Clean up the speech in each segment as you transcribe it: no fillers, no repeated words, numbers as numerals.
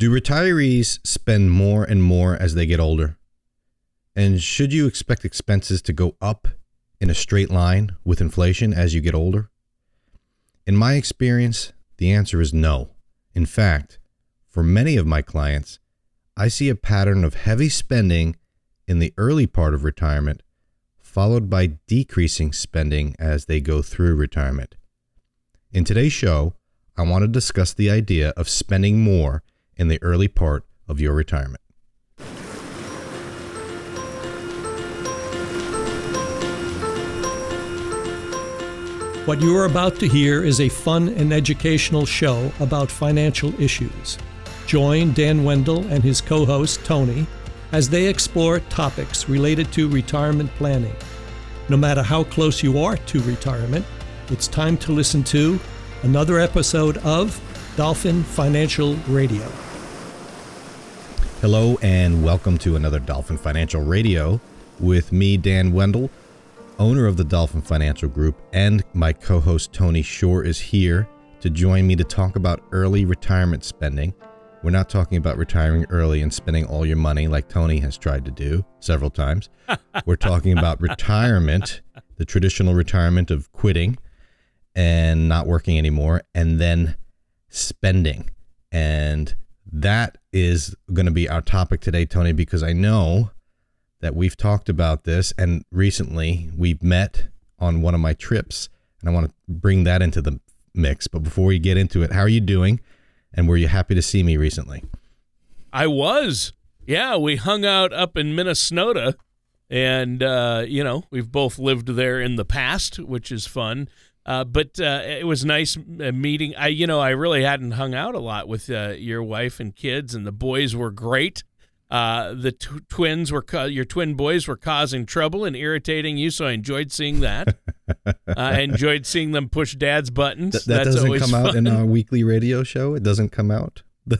Do retirees spend more and more as they get older? And should you expect expenses to go up in a straight line with inflation as you get older? In my experience, the answer is no. In fact, for many of my clients, I see a pattern of heavy spending in the early part of retirement, followed by decreasing spending as they go through retirement. In today's show, I want to discuss the idea of spending more in the early part of your retirement. What you are about to hear is a fun and educational show about financial issues. Join Dan Wendell and his co-host, Tony, as they explore topics related to retirement planning. No matter how close you are to retirement, it's time to listen to another episode of Dolphin Financial Radio. Hello and welcome to another Dolphin Financial Radio with me, Dan Wendell, owner of the Dolphin Financial Group, and my co-host Tony Shore is here to join me to talk about early retirement spending. We're not talking about retiring early and spending all your money like Tony has tried to do several times. We're talking about retirement, the traditional retirement of quitting and not working anymore, and then spending. And that is going to be our topic today, Tony, because I know that we've talked about this, and recently we've met on one of my trips, and I want to bring that into the mix. But before we get into it, how are you doing? And were you happy to see me recently? I was. Yeah, we hung out up in Minnesota, and, we've both lived there in the past, which is fun. But it was nice meeting. I really hadn't hung out a lot with your wife and kids, and the boys were great. Your twin boys were causing trouble and irritating you, so I enjoyed seeing that. I enjoyed seeing them push Dad's buttons. That's doesn't come out fun. In our weekly radio show. It doesn't come out the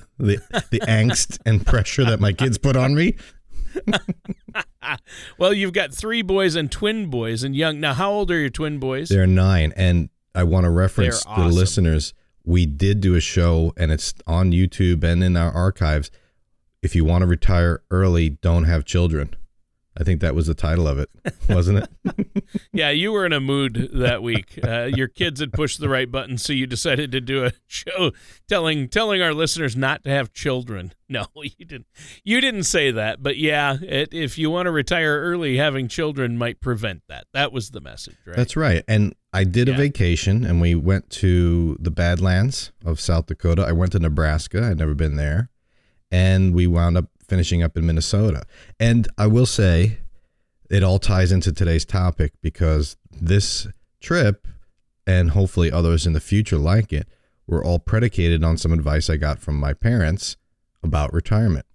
angst and pressure that my kids put on me. Well, you've got three boys and twin boys and young. Now, how old are your twin boys? They're 9, and I want to reference the listeners. We did do a show, and it's on YouTube and in our archives. If you want to retire early, don't have children. I think that was the title of it, wasn't it? Yeah, you were in a mood that week. Your kids had pushed the right button, so you decided to do a show telling our listeners not to have children. No, you didn't. You didn't say that, but yeah, if you want to retire early, having children might prevent that. That was the message, right? That's right. And I did a vacation, and we went to the Badlands of South Dakota. I went to Nebraska. I'd never been there. And we wound up finishing up in Minnesota. And I will say it all ties into today's topic, because this trip, and hopefully others in the future like it, were all predicated on some advice I got from my parents about retirement.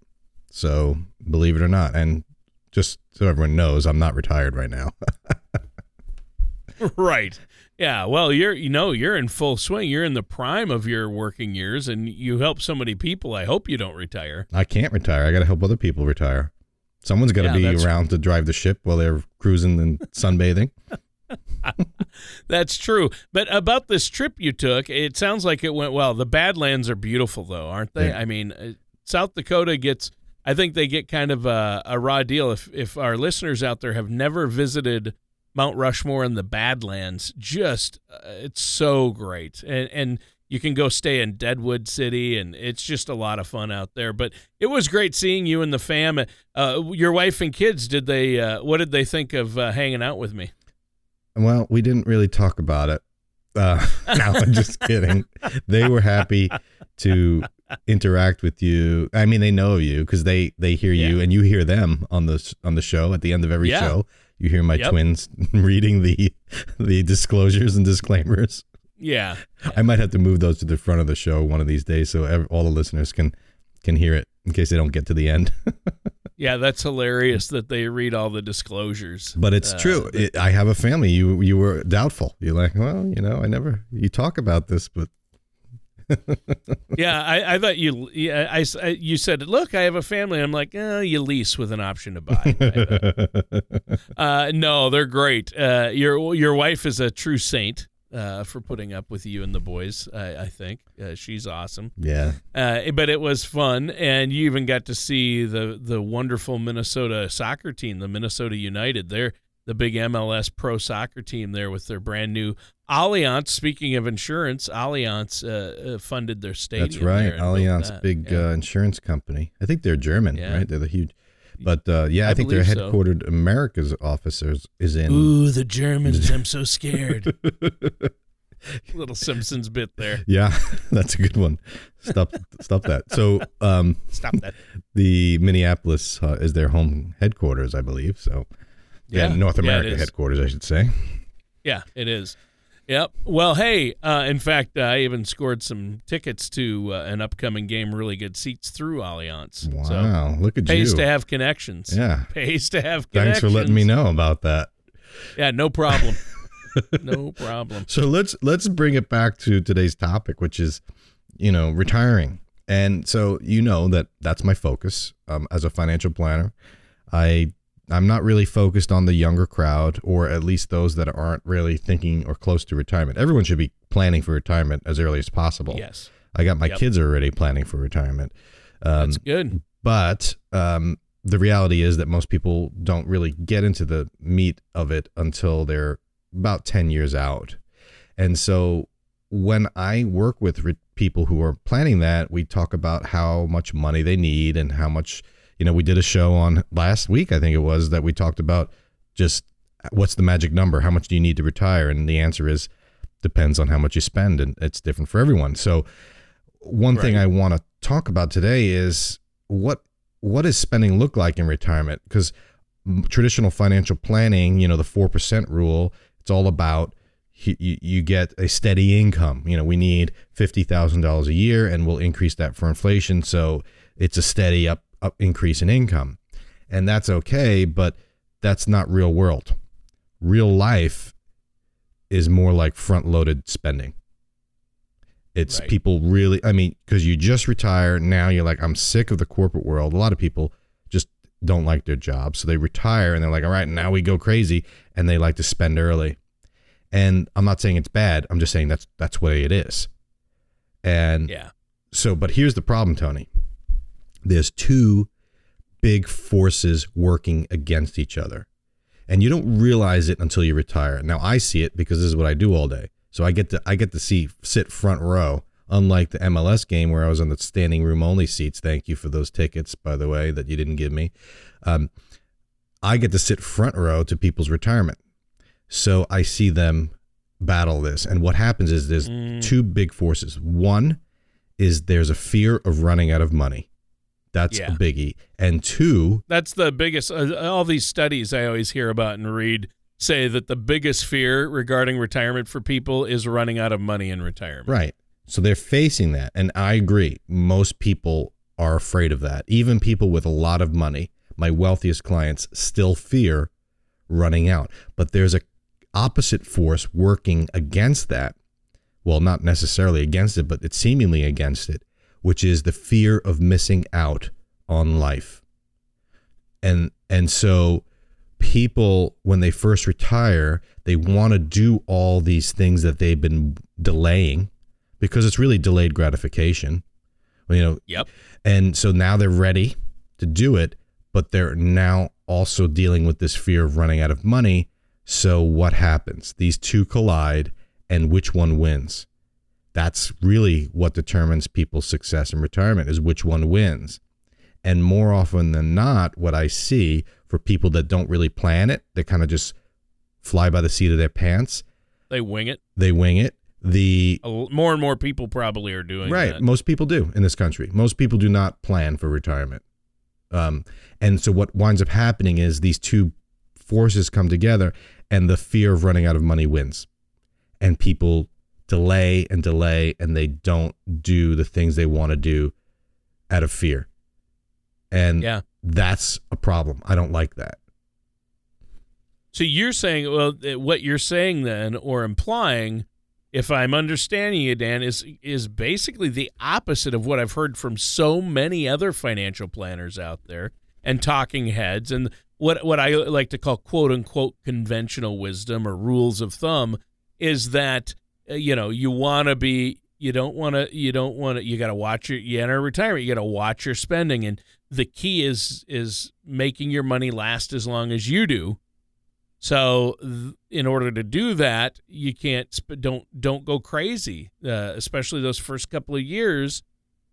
So believe it or not, and just so everyone knows, I'm not retired right now. Right. Yeah, well, you're in full swing. You're in the prime of your working years, and you help so many people. I hope you don't retire. I can't retire. I got to help other people retire. Someone's got to be around to drive the ship while they're cruising and sunbathing. That's true. But about this trip you took, it sounds like it went well. The Badlands are beautiful, though, aren't they? Yeah. I mean, South Dakota gets, I think they get kind of a raw deal. If our listeners out there have never visited Mount Rushmore and the Badlands, just it's so great, and you can go stay in Deadwood City, and it's just a lot of fun out there. But it was great seeing you and the fam. Your wife and kids, did they? What did they think of hanging out with me? Well, we didn't really talk about it. No, I'm just kidding. They were happy to interact with you. I mean, they know you because they hear you, and you hear them on the show at the end of every show. You hear my twins reading the disclosures and disclaimers. Yeah. I might have to move those to the front of the show one of these days so all the listeners can hear it in case they don't get to the end. Yeah, that's hilarious that they read all the disclosures. But it's true. I have a family. You were doubtful. You're like, well, you talk about this, but. Yeah, I thought you said, look, I have a family. I'm like, you lease with an option to buy. No, they're great. Your wife is a true saint. for putting up with you and the boys. I think she's awesome. Yeah. But it was fun, and you even got to see the wonderful Minnesota soccer team, the Minnesota United. They're the big MLS pro soccer team there with their brand new Allianz. Speaking of insurance, Allianz funded their stadium. That's right, Allianz, big insurance company. I think they're German, right? They're the huge. But, I think their headquartered America's officers is in. Ooh, the Germans. I'm so scared. Little Simpsons bit there. Yeah, that's a good one. Stop that. So stop that. The Minneapolis is their home headquarters, I believe. So North America headquarters, I should say. Yeah, it is. Yep. Well, hey, in fact, I even scored some tickets to an upcoming game, really good seats through Allianz. Wow, so, look at pays you. Pays to have connections. Yeah. Pays to have connections. Thanks for letting me know about that. Yeah, no problem. No problem. So let's bring it back to today's topic, which is, retiring. And so that's my focus as a financial planner. I'm not really focused on the younger crowd, or at least those that aren't really thinking or close to retirement. Everyone should be planning for retirement as early as possible. Yes. I got my kids already planning for retirement. That's good. But the reality is that most people don't really get into the meat of it until they're about 10 years out. And so when I work with people who are planning that, we talk about how much money they need and how much. We did a show on last week, I think it was, that we talked about just what's the magic number? How much do you need to retire? And the answer is depends on how much you spend, and it's different for everyone. So one thing I want to talk about today is what does spending look like in retirement? Because traditional financial planning, the 4% rule, it's all about you get a steady income. We need $50,000 a year, and we'll increase that for inflation. So it's a steady increase in income, and that's okay, but that's not real world. Real life is more like front-loaded spending. It's people really, because you just retire, now you're like, I'm sick of the corporate world. A lot of people just don't like their job, so they retire and they're like, all right, now we go crazy, and they like to spend early. And I'm not saying it's bad, I'm just saying that's the way it is. And so, but here's the problem, Tony. There's two big forces working against each other, and you don't realize it until you retire. Now I see it because this is what I do all day. So I get to sit front row, unlike the MLS game where I was on the standing room only seats. Thank you for those tickets, by the way, that you didn't give me. I get to sit front row to people's retirement. So I see them battle this. And what happens is there's two big forces. One is there's a fear of running out of money. That's a biggie. And two, that's the biggest. All these studies I always hear about and read say that the biggest fear regarding retirement for people is running out of money in retirement. Right. So they're facing that. And I agree. Most people are afraid of that. Even people with a lot of money, my wealthiest clients, still fear running out. But there's a opposite force working against that. Well, not necessarily against it, but it's seemingly against it, which is the fear of missing out on life. And so people, when they first retire, they want to do all these things that they've been delaying, because it's really delayed gratification. And so now they're ready to do it, but they're now also dealing with this fear of running out of money. So what happens? These two collide, and which one wins? That's really what determines people's success in retirement, is which one wins. And more often than not, what I see for people that don't really plan it, they kind of just fly by the seat of their pants. They wing it. More and more people probably are doing that. Most people do in this country. Most people do not plan for retirement. And so what winds up happening is these two forces come together, and the fear of running out of money wins. And people delay, and they don't do the things they want to do out of fear. And that's a problem. I don't like that. So you're saying, what you're saying then, or implying, if I'm understanding you, Dan, is basically the opposite of what I've heard from so many other financial planners out there and talking heads, and what I like to call quote unquote conventional wisdom or rules of thumb, is that you know, you want to be, you don't want to, you got to watch your, you enter retirement, you got to watch your spending. And the key is making your money last as long as you do. So in order to do that, you can't, don't go crazy, especially those first couple of years,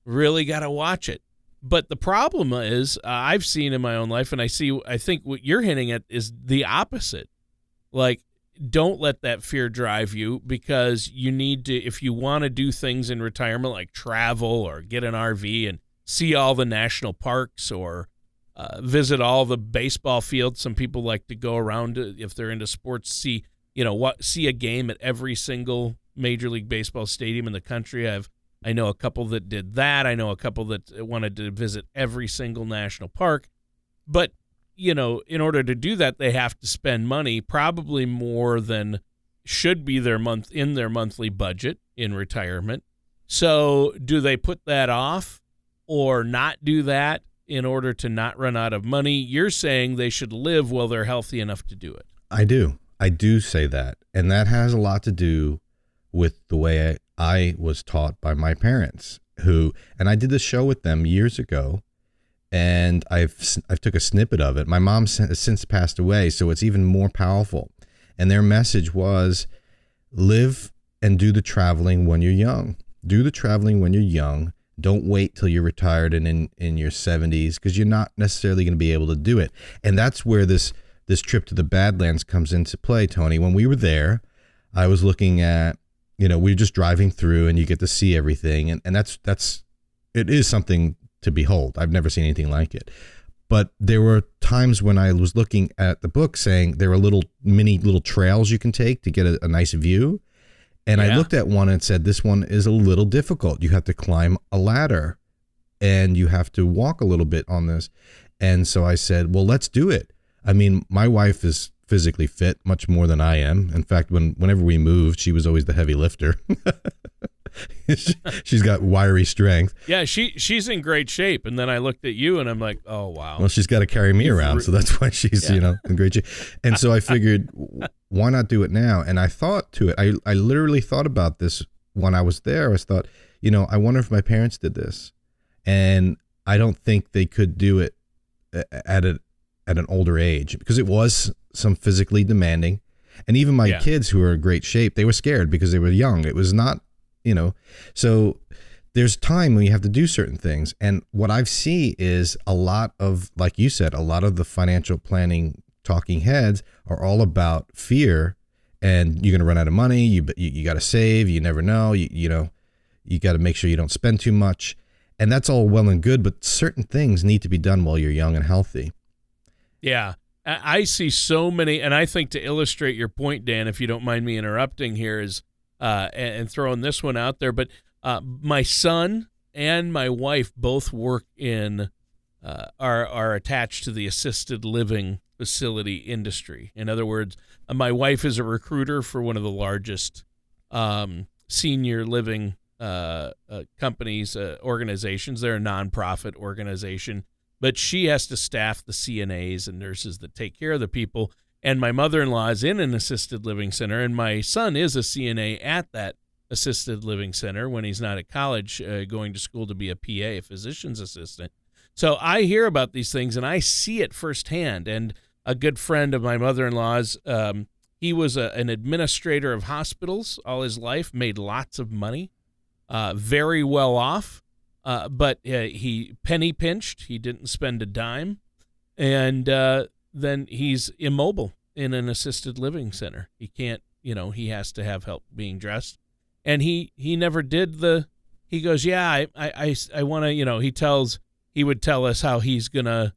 really got to watch it. But the problem is, I've seen in my own life, and I think what you're hinting at is the opposite. Like, don't let that fear drive you, because you need to, if you want to do things in retirement, like travel or get an RV and see all the national parks or visit all the baseball fields. Some people like to go around to, if they're into sports, see a game at every single Major League Baseball stadium in the country. I know a couple that did that. I know a couple that wanted to visit every single national park. But, you know, in order to do that, they have to spend money, probably more than should be their monthly budget in retirement. So do they put that off or not do that in order to not run out of money? You're saying they should live while they're healthy enough to do it. I do say that. And that has a lot to do with the way I was taught by my parents, and I did this show with them years ago, and I've took a snippet of it. My mom has since passed away, so it's even more powerful. And their message was, live and do the traveling when you're young. Do the traveling when you're young. Don't wait till you're retired and in your 70s, because you're not necessarily going to be able to do it. And that's where this trip to the Badlands comes into play, Tony. When we were there, I was looking at, you know, we're just driving through and you get to see everything. And that's, it is something to behold. I've never seen anything like it. But there were times when I was looking at the book saying there are mini trails you can take to get a nice view. And I looked at one and said, this one is a little difficult. You have to climb a ladder and you have to walk a little bit on this. And so I said, well, let's do it. I mean, my wife is physically fit, much more than I am. In fact, whenever we moved, she was always the heavy lifter. She's got wiry strength. Yeah, she's in great shape. And then I looked at you and I'm like, oh, wow. Well, she's got to carry me around. So that's why she's, in great shape. And so I figured, why not do it now? And I thought to it. I literally thought about this when I was there. I thought, I wonder if my parents did this. And I don't think they could do it at an older age, because it was some physically demanding. And even my kids, who are in great shape, they were scared because they were young. It was not, so there's time when you have to do certain things. And what I've seen is a lot of, like you said, a lot of the financial planning talking heads are all about fear, and you're going to run out of money. You got to save. You never know. You got to make sure you don't spend too much. And that's all well and good, but certain things need to be done while you're young and healthy. Yeah. I see so many, and I think to illustrate your point, Dan, if you don't mind me interrupting here, is and throwing this one out there, but my son and my wife both work in, are attached to the assisted living facility industry. In other words, my wife is a recruiter for one of the largest senior living companies, organizations. They're a nonprofit organization. But she has to staff the CNAs and nurses that take care of the people. And my mother-in-law is in an assisted living center, and my son is a CNA at that assisted living center when he's not at college, going to school to be a PA, a physician's assistant. So I hear about these things, and I see it firsthand. And a good friend of my mother-in-law's, he was an administrator of hospitals all his life, made lots of money, very well off. But he penny pinched. He didn't spend a dime. And then he's immobile in an assisted living center. He can't, he has to have help being dressed. And he never did he goes, I want to, he would tell us how he's going to,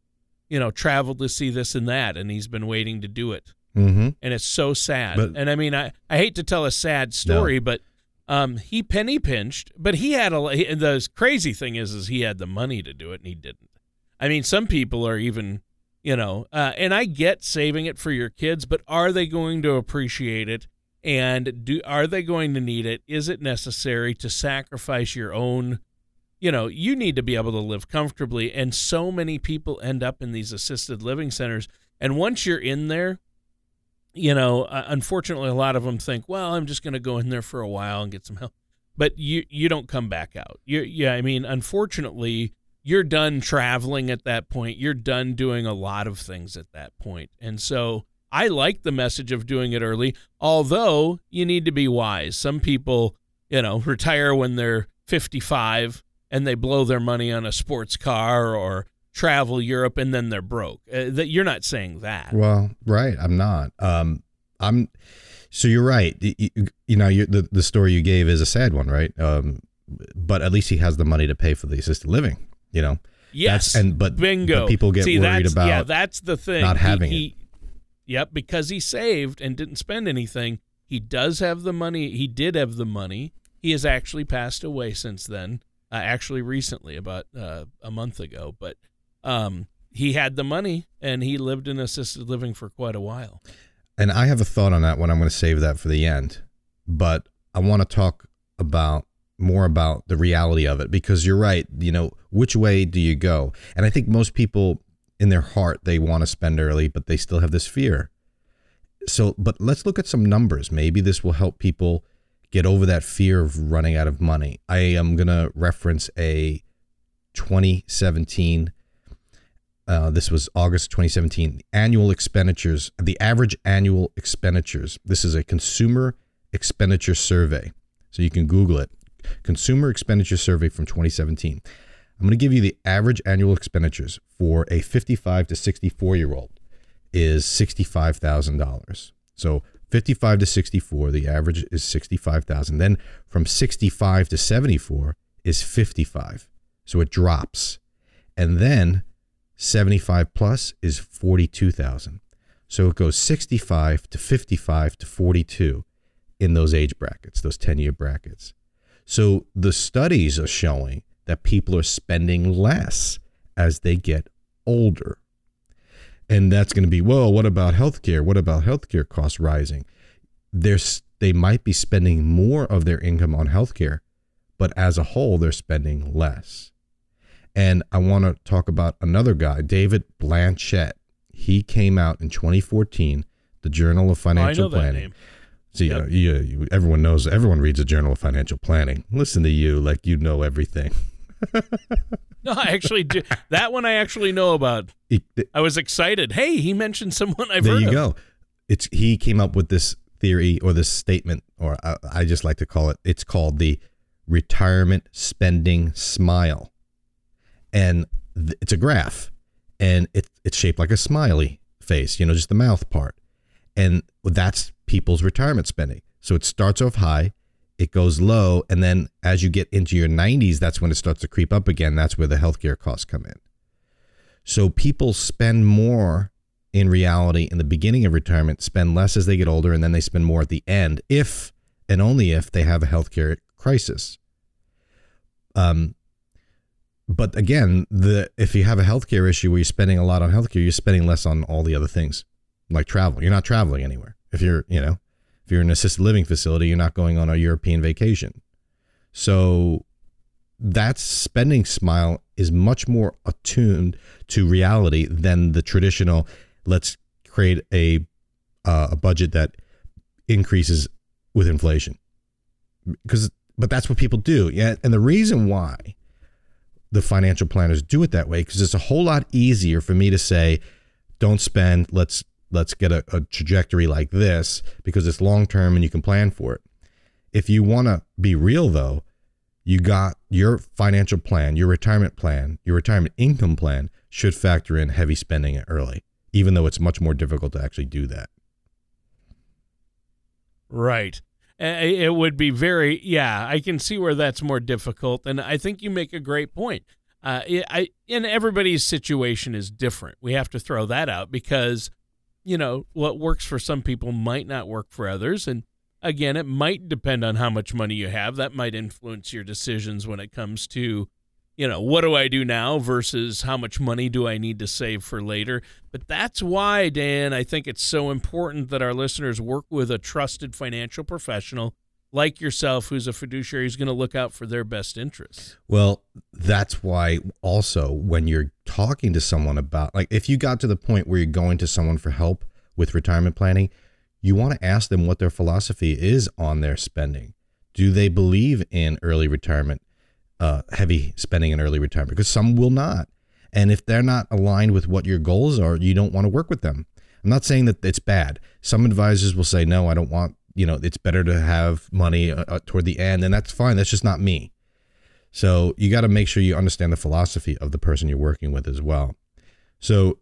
travel to see this and that. And he's been waiting to do it. Mm-hmm. And it's so sad. But, and I mean, I hate to tell a sad story, but he penny pinched, but he had and the crazy thing is he had the money to do it and he didn't. I mean, some people are even, and I get saving it for your kids, but are they going to appreciate it? And are they going to need it? Is it necessary to sacrifice your own? You need to be able to live comfortably. And so many people end up in these assisted living centers. And once you're in there, you know, unfortunately, a lot of them think, well, I'm just going to go in there for a while and get some help. But you don't come back out. I mean, unfortunately, you're done traveling at that point. You're done doing a lot of things at that point. And so I like the message of doing it early, although you need to be wise. Some people, you know, retire when they're 55 and they blow their money on a sports car or travel Europe and then they're broke. You're not saying that. Well, right. I'm not. So you're right. The story you gave is a sad one, right? But at least he has the money to pay for the assisted living, you know? Yes. Bingo. But people get worried about that's the thing. Not having it. Yep, because he saved and didn't spend anything. He does have the money. He did have the money. He has actually passed away since then, actually recently, about a month ago. But he had the money, and he lived in assisted living for quite a while. And I have a thought on that one. I'm going to save that for the end. But I want to talk more about the reality of it, because you're right. You know, which way do you go? And I think most people, in their heart, they want to spend early, but they still have this fear. So, but let's look at some numbers. Maybe this will help people get over that fear of running out of money. I am going to reference a 2017. This was August 2017. Annual expenditures, the average annual expenditures. This is a consumer expenditure survey. So you can Google it. Consumer expenditure survey from 2017. I'm going to give you the average annual expenditures for a 55 to 64-year-old is $65,000. So 55 to 64, the average is $65,000. Then from 65 to 74 is $55,000. So it drops. And then 75 plus is $42,000. So it goes 65 to 55 to 42 in those age brackets, those 10-year brackets. So the studies are showing that people are spending less as they get older. And that's going to be, well, what about healthcare? What about healthcare costs rising? They might be spending more of their income on healthcare, but as a whole, they're spending less. And I want to talk about another guy, David Blanchett. He came out in 2014, the Journal of Financial Planning. I know that name. See, yep. Everyone knows, everyone reads the Journal of Financial Planning. Listen to you like you know everything. No, I actually do. That one I actually know about. I was excited. Hey, he mentioned someone I've heard of. There you go. He came up with this theory or this statement, or I just like to call it, it's called the retirement spending smile. And it's a graph, and it's shaped like a smiley face, you know, just the mouth part. And that's people's retirement spending. So it starts off high, it goes low, and then as you get into your 90s, that's when it starts to creep up again. That's where the healthcare costs come in. So people spend more in reality in the beginning of retirement, spend less as they get older, and then they spend more at the end, if and only if they have a healthcare crisis. But again, if you have a healthcare issue where you're spending a lot on healthcare, you're spending less on all the other things, like travel. You're not traveling anywhere. If you're in an assisted living facility, you're not going on a European vacation. So that spending smile is much more attuned to reality than the traditional, let's create a budget that increases with inflation. But that's what people do. Yeah. And the reason why the financial planners do it that way, because it's a whole lot easier for me to say, don't spend, let's get a trajectory like this, because it's long term and you can plan for it. If you want to be real, though, you got your financial plan, your retirement income plan should factor in heavy spending early, even though it's much more difficult to actually do that. Right. It would be I can see where that's more difficult. And I think you make a great point. And everybody's situation is different. We have to throw that out, because you know, what works for some people might not work for others. And again, it might depend on how much money you have. That might influence your decisions when it comes to, you know, what do I do now versus how much money do I need to save for later? But that's why, Dan, I think it's so important that our listeners work with a trusted financial professional like yourself, who's a fiduciary, who's going to look out for their best interests. Well, that's why also when you're talking to someone about, like, if you got to the point where you're going to someone for help with retirement planning, you want to ask them what their philosophy is on their spending. Do they believe in early retirement, heavy spending in early retirement? Because some will not. And if they're not aligned with what your goals are, you don't want to work with them. I'm not saying that it's bad. Some advisors will say, no, I don't want, you know, it's better to have money toward the end. And that's fine. That's just not me. So you got to make sure you understand the philosophy of the person you're working with as well. So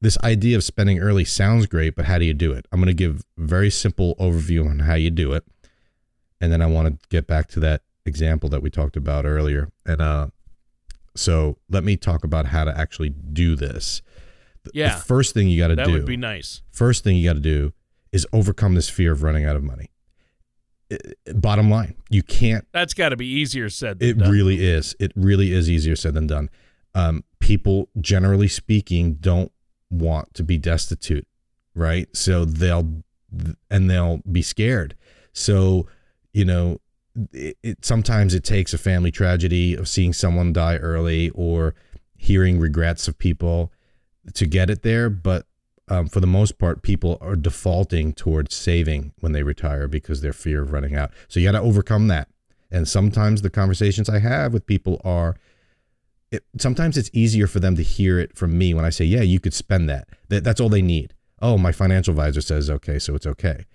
this idea of spending early sounds great, but how do you do it? I'm going to give a very simple overview on how you do it. And then I want to get back to that example that we talked about earlier. And so let me talk about how to actually do this. Yeah. The first thing you got to do. That would be nice. First thing you got to do is overcome this fear of running out of money. Bottom line, you can't. That's got to be easier said than done. It really is. It really is easier said than done. People, generally speaking, don't want to be destitute, right? So they'll be scared. So, you know, sometimes it takes a family tragedy of seeing someone die early or hearing regrets of people to get it there. But for the most part, people are defaulting towards saving when they retire because their fear of running out. So you got to overcome that. And sometimes the conversations I have with people are, sometimes it's easier for them to hear it from me when I say, yeah, you could spend that. That's all they need. Oh, my financial advisor says, okay, so it's okay.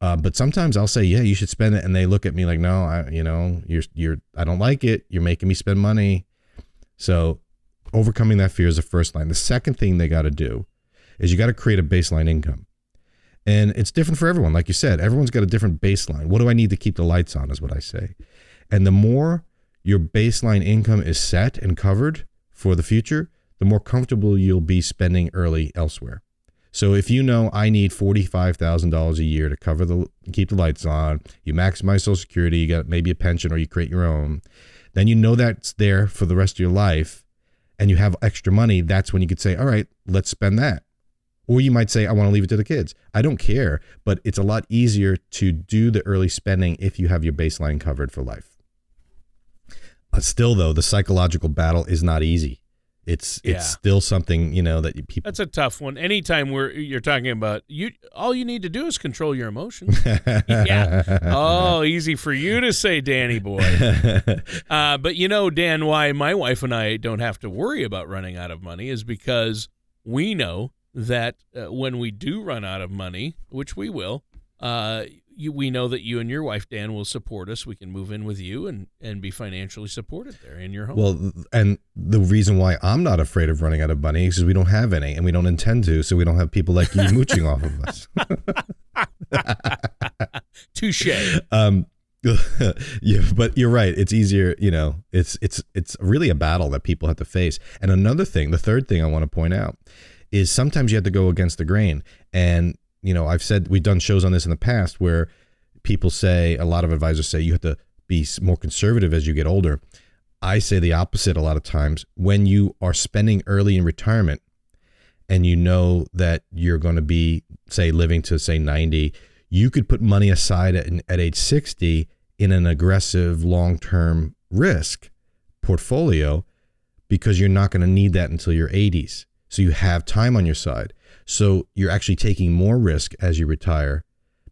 But sometimes I'll say, yeah, you should spend it. And they look at me like, no, I don't like it. You're making me spend money. So overcoming that fear is the first line. The second thing they got to do is you got to create a baseline income. And it's different for everyone. Like you said, everyone's got a different baseline. What do I need to keep the lights on is what I say. And the more your baseline income is set and covered for the future, the more comfortable you'll be spending early elsewhere. So if you know I need $45,000 a year to cover keep the lights on, you maximize Social Security, you got maybe a pension or you create your own, then you know that's there for the rest of your life and you have extra money, that's when you could say, all right, let's spend that. Or you might say, I want to leave it to the kids. I don't care, but it's a lot easier to do the early spending if you have your baseline covered for life. Still, though, the psychological battle is not easy. It's still something, you know, that people. That's a tough one. Anytime you're talking about all you need to do is control your emotions. Yeah. Oh, easy for you to say, Danny boy. But you know, Dan, why my wife and I don't have to worry about running out of money is because we know that when we do run out of money, which we will, we know that you and your wife, Dan, will support us. We can move in with you and be financially supported there in your home. Well, and the reason why I'm not afraid of running out of money is because we don't have any and we don't intend to, so we don't have people like you mooching off of us. Touche. Yeah, but you're right. It's easier, you know, it's really a battle that people have to face. And another thing, the third thing I want to point out is sometimes you have to go against the grain. And you know, I've said we've done shows on this in the past where people say, a lot of advisors say you have to be more conservative as you get older. I say the opposite a lot of times. When you are spending early in retirement and you know that you're going to be, say, living to, say, 90, you could put money aside at age 60 in an aggressive long-term risk portfolio because you're not going to need that until your 80s. So you have time on your side. So you're actually taking more risk as you retire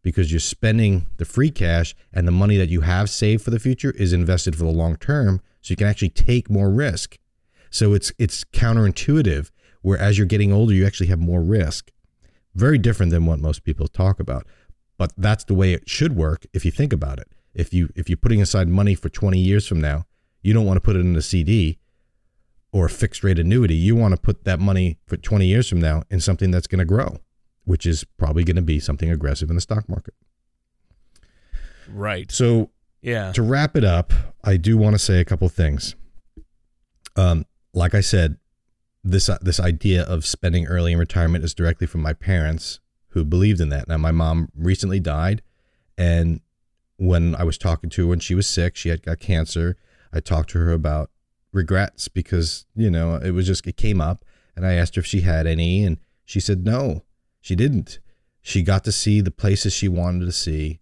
because you're spending the free cash and the money that you have saved for the future is invested for the long term. So you can actually take more risk. So it's counterintuitive, where as you're getting older, you actually have more risk. Very different than what most people talk about. But that's the way it should work if you think about it. If you're putting aside money for 20 years from now, you don't want to put it in a CD or a fixed rate annuity. You want to put that money for 20 years from now in something that's going to grow, which is probably going to be something aggressive in the stock market. Right. So yeah, to wrap it up, I do want to say a couple of things. Like I said, this idea of spending early in retirement is directly from my parents, who believed in that. Now, my mom recently died, and when I was talking to her when she was sick, she had got cancer. I talked to her about regrets because, you know, it came up, and I asked her if she had any, and she said no, she didn't. She got to see the places she wanted to see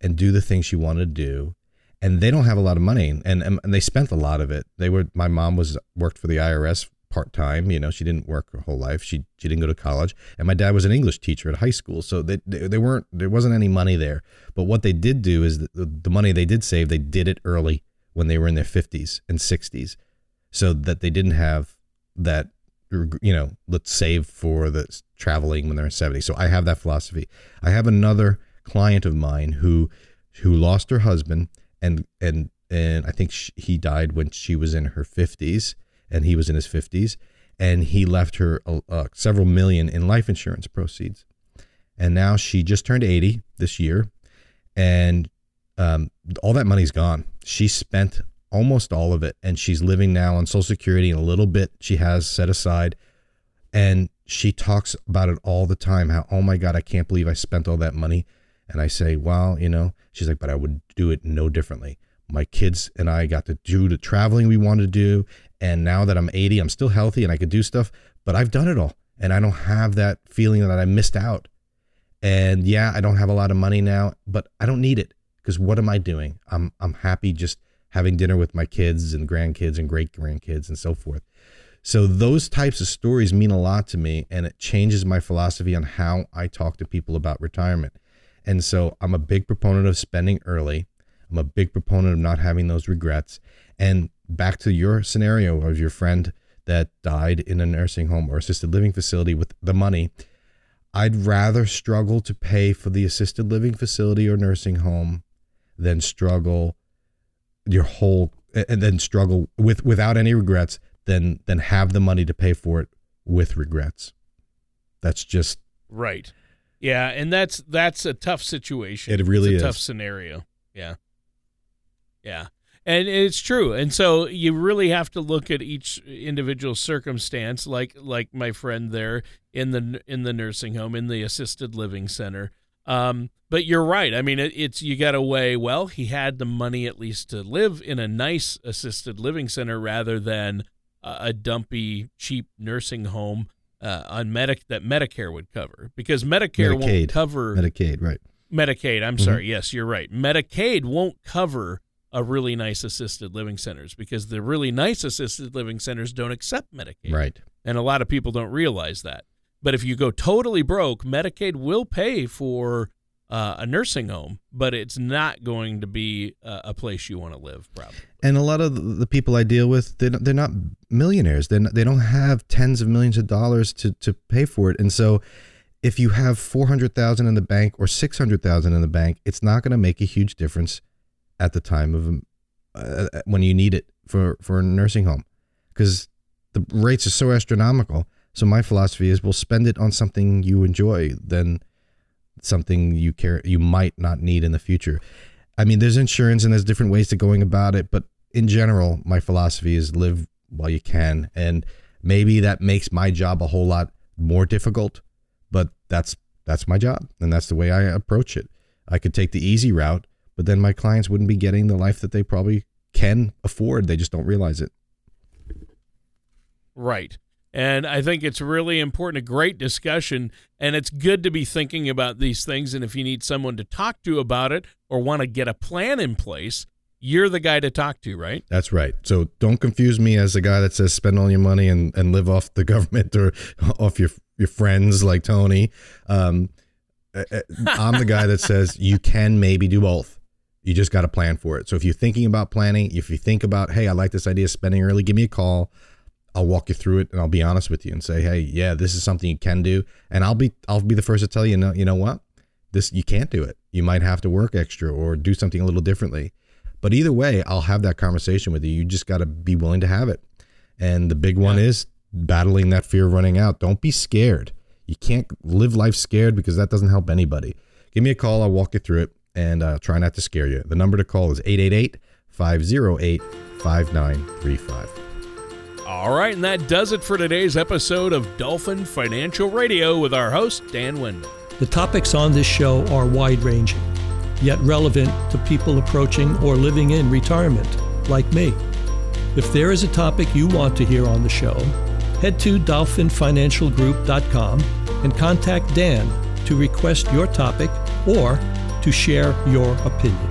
and do the things she wanted to do. And they don't have a lot of money, and they spent a lot of it. My mom worked for the IRS part-time. You know, she didn't work her whole life. She didn't go to college. And my dad was an English teacher at high school. So there wasn't any money there. But what they did do is the money they did save, they did it early when they were in their 50s and 60s so that they didn't have that, you know, let's save for the traveling when they're in 70. So I have that philosophy. I have another client of mine who lost her husband and I think he died when she was in her 50s and he was in his 50s, and he left her several million in life insurance proceeds. And now she just turned 80 this year, and all that money's gone. She spent almost all of it, and she's living now on Social Security and a little bit she has set aside. And she talks about it all the time, how, oh my God, I can't believe I spent all that money. And I say, well, you know, she's like, but I would do it no differently. My kids and I got to do the traveling we wanted to do. And now that I'm 80, I'm still healthy and I could do stuff, but I've done it all. And I don't have that feeling that I missed out. And yeah, I don't have a lot of money now, but I don't need it, because what am I doing? I'm happy just having dinner with my kids and grandkids and great grandkids and so forth. So those types of stories mean a lot to me, and it changes my philosophy on how I talk to people about retirement. And so I'm a big proponent of spending early. I'm a big proponent of not having those regrets. And back to your scenario of your friend that died in a nursing home or assisted living facility with the money, I'd rather struggle to pay for the assisted living facility or nursing home than struggle without any regrets than have the money to pay for it with regrets. That's just right. Yeah, and that's a tough situation. It really is a tough scenario. Yeah. And it's true. And so you really have to look at each individual circumstance, like my friend there in the nursing home, in the assisted living center. But you're right. I mean, it's, you got to weigh, well, he had the money at least to live in a nice assisted living center rather than a dumpy, cheap nursing home on that Medicare would cover, because Medicaid won't cover Medicaid, right? Medicaid. I'm sorry. Yes, you're right. Medicaid won't cover a really nice assisted living centers, because the really nice assisted living centers don't accept Medicaid. Right. And a lot of people don't realize that. But if you go totally broke, Medicaid will pay for a nursing home, but it's not going to be a place you want to live, probably. And a lot of the people I deal with, they're not millionaires. They don't have tens of millions of dollars to pay for it. And so if you have $400,000 in the bank or $600,000 in the bank, it's not going to make a huge difference at the time of when you need it for a nursing home, because the rates are so astronomical. So my philosophy is, well, spend it on something you enjoy than something you might not need in the future. I mean, there's insurance and there's different ways to going about it, but in general, my philosophy is live while you can. And maybe that makes my job a whole lot more difficult, but that's my job, and that's the way I approach it. I could take the easy route, but then my clients wouldn't be getting the life that they probably can afford. They just don't realize it. Right. And I think it's really important, a great discussion, and it's good to be thinking about these things. And if you need someone to talk to about it or want to get a plan in place, you're the guy to talk to, right? That's right. So don't confuse me as the guy that says spend all your money and live off the government or off your friends like Tony. I'm the guy that says you can maybe do both. You just got to plan for it. So if you're thinking about planning, if you think about, hey, I like this idea of spending early, give me a call. I'll walk you through it, and I'll be honest with you and say, hey, yeah, this is something you can do. And I'll be the first to tell you, no, you know what? This, you can't do it. You might have to work extra or do something a little differently. But either way, I'll have that conversation with you. You just got to be willing to have it. And the big one is battling that fear of running out. Don't be scared. You can't live life scared, because that doesn't help anybody. Give me a call. I'll walk you through it, and I'll try not to scare you. The number to call is 888-508-5935. All right, and that does it for today's episode of Dolphin Financial Radio with our host, Dan Wendell. The topics on this show are wide-ranging, yet relevant to people approaching or living in retirement, like me. If there is a topic you want to hear on the show, head to dolphinfinancialgroup.com and contact Dan to request your topic or to share your opinion.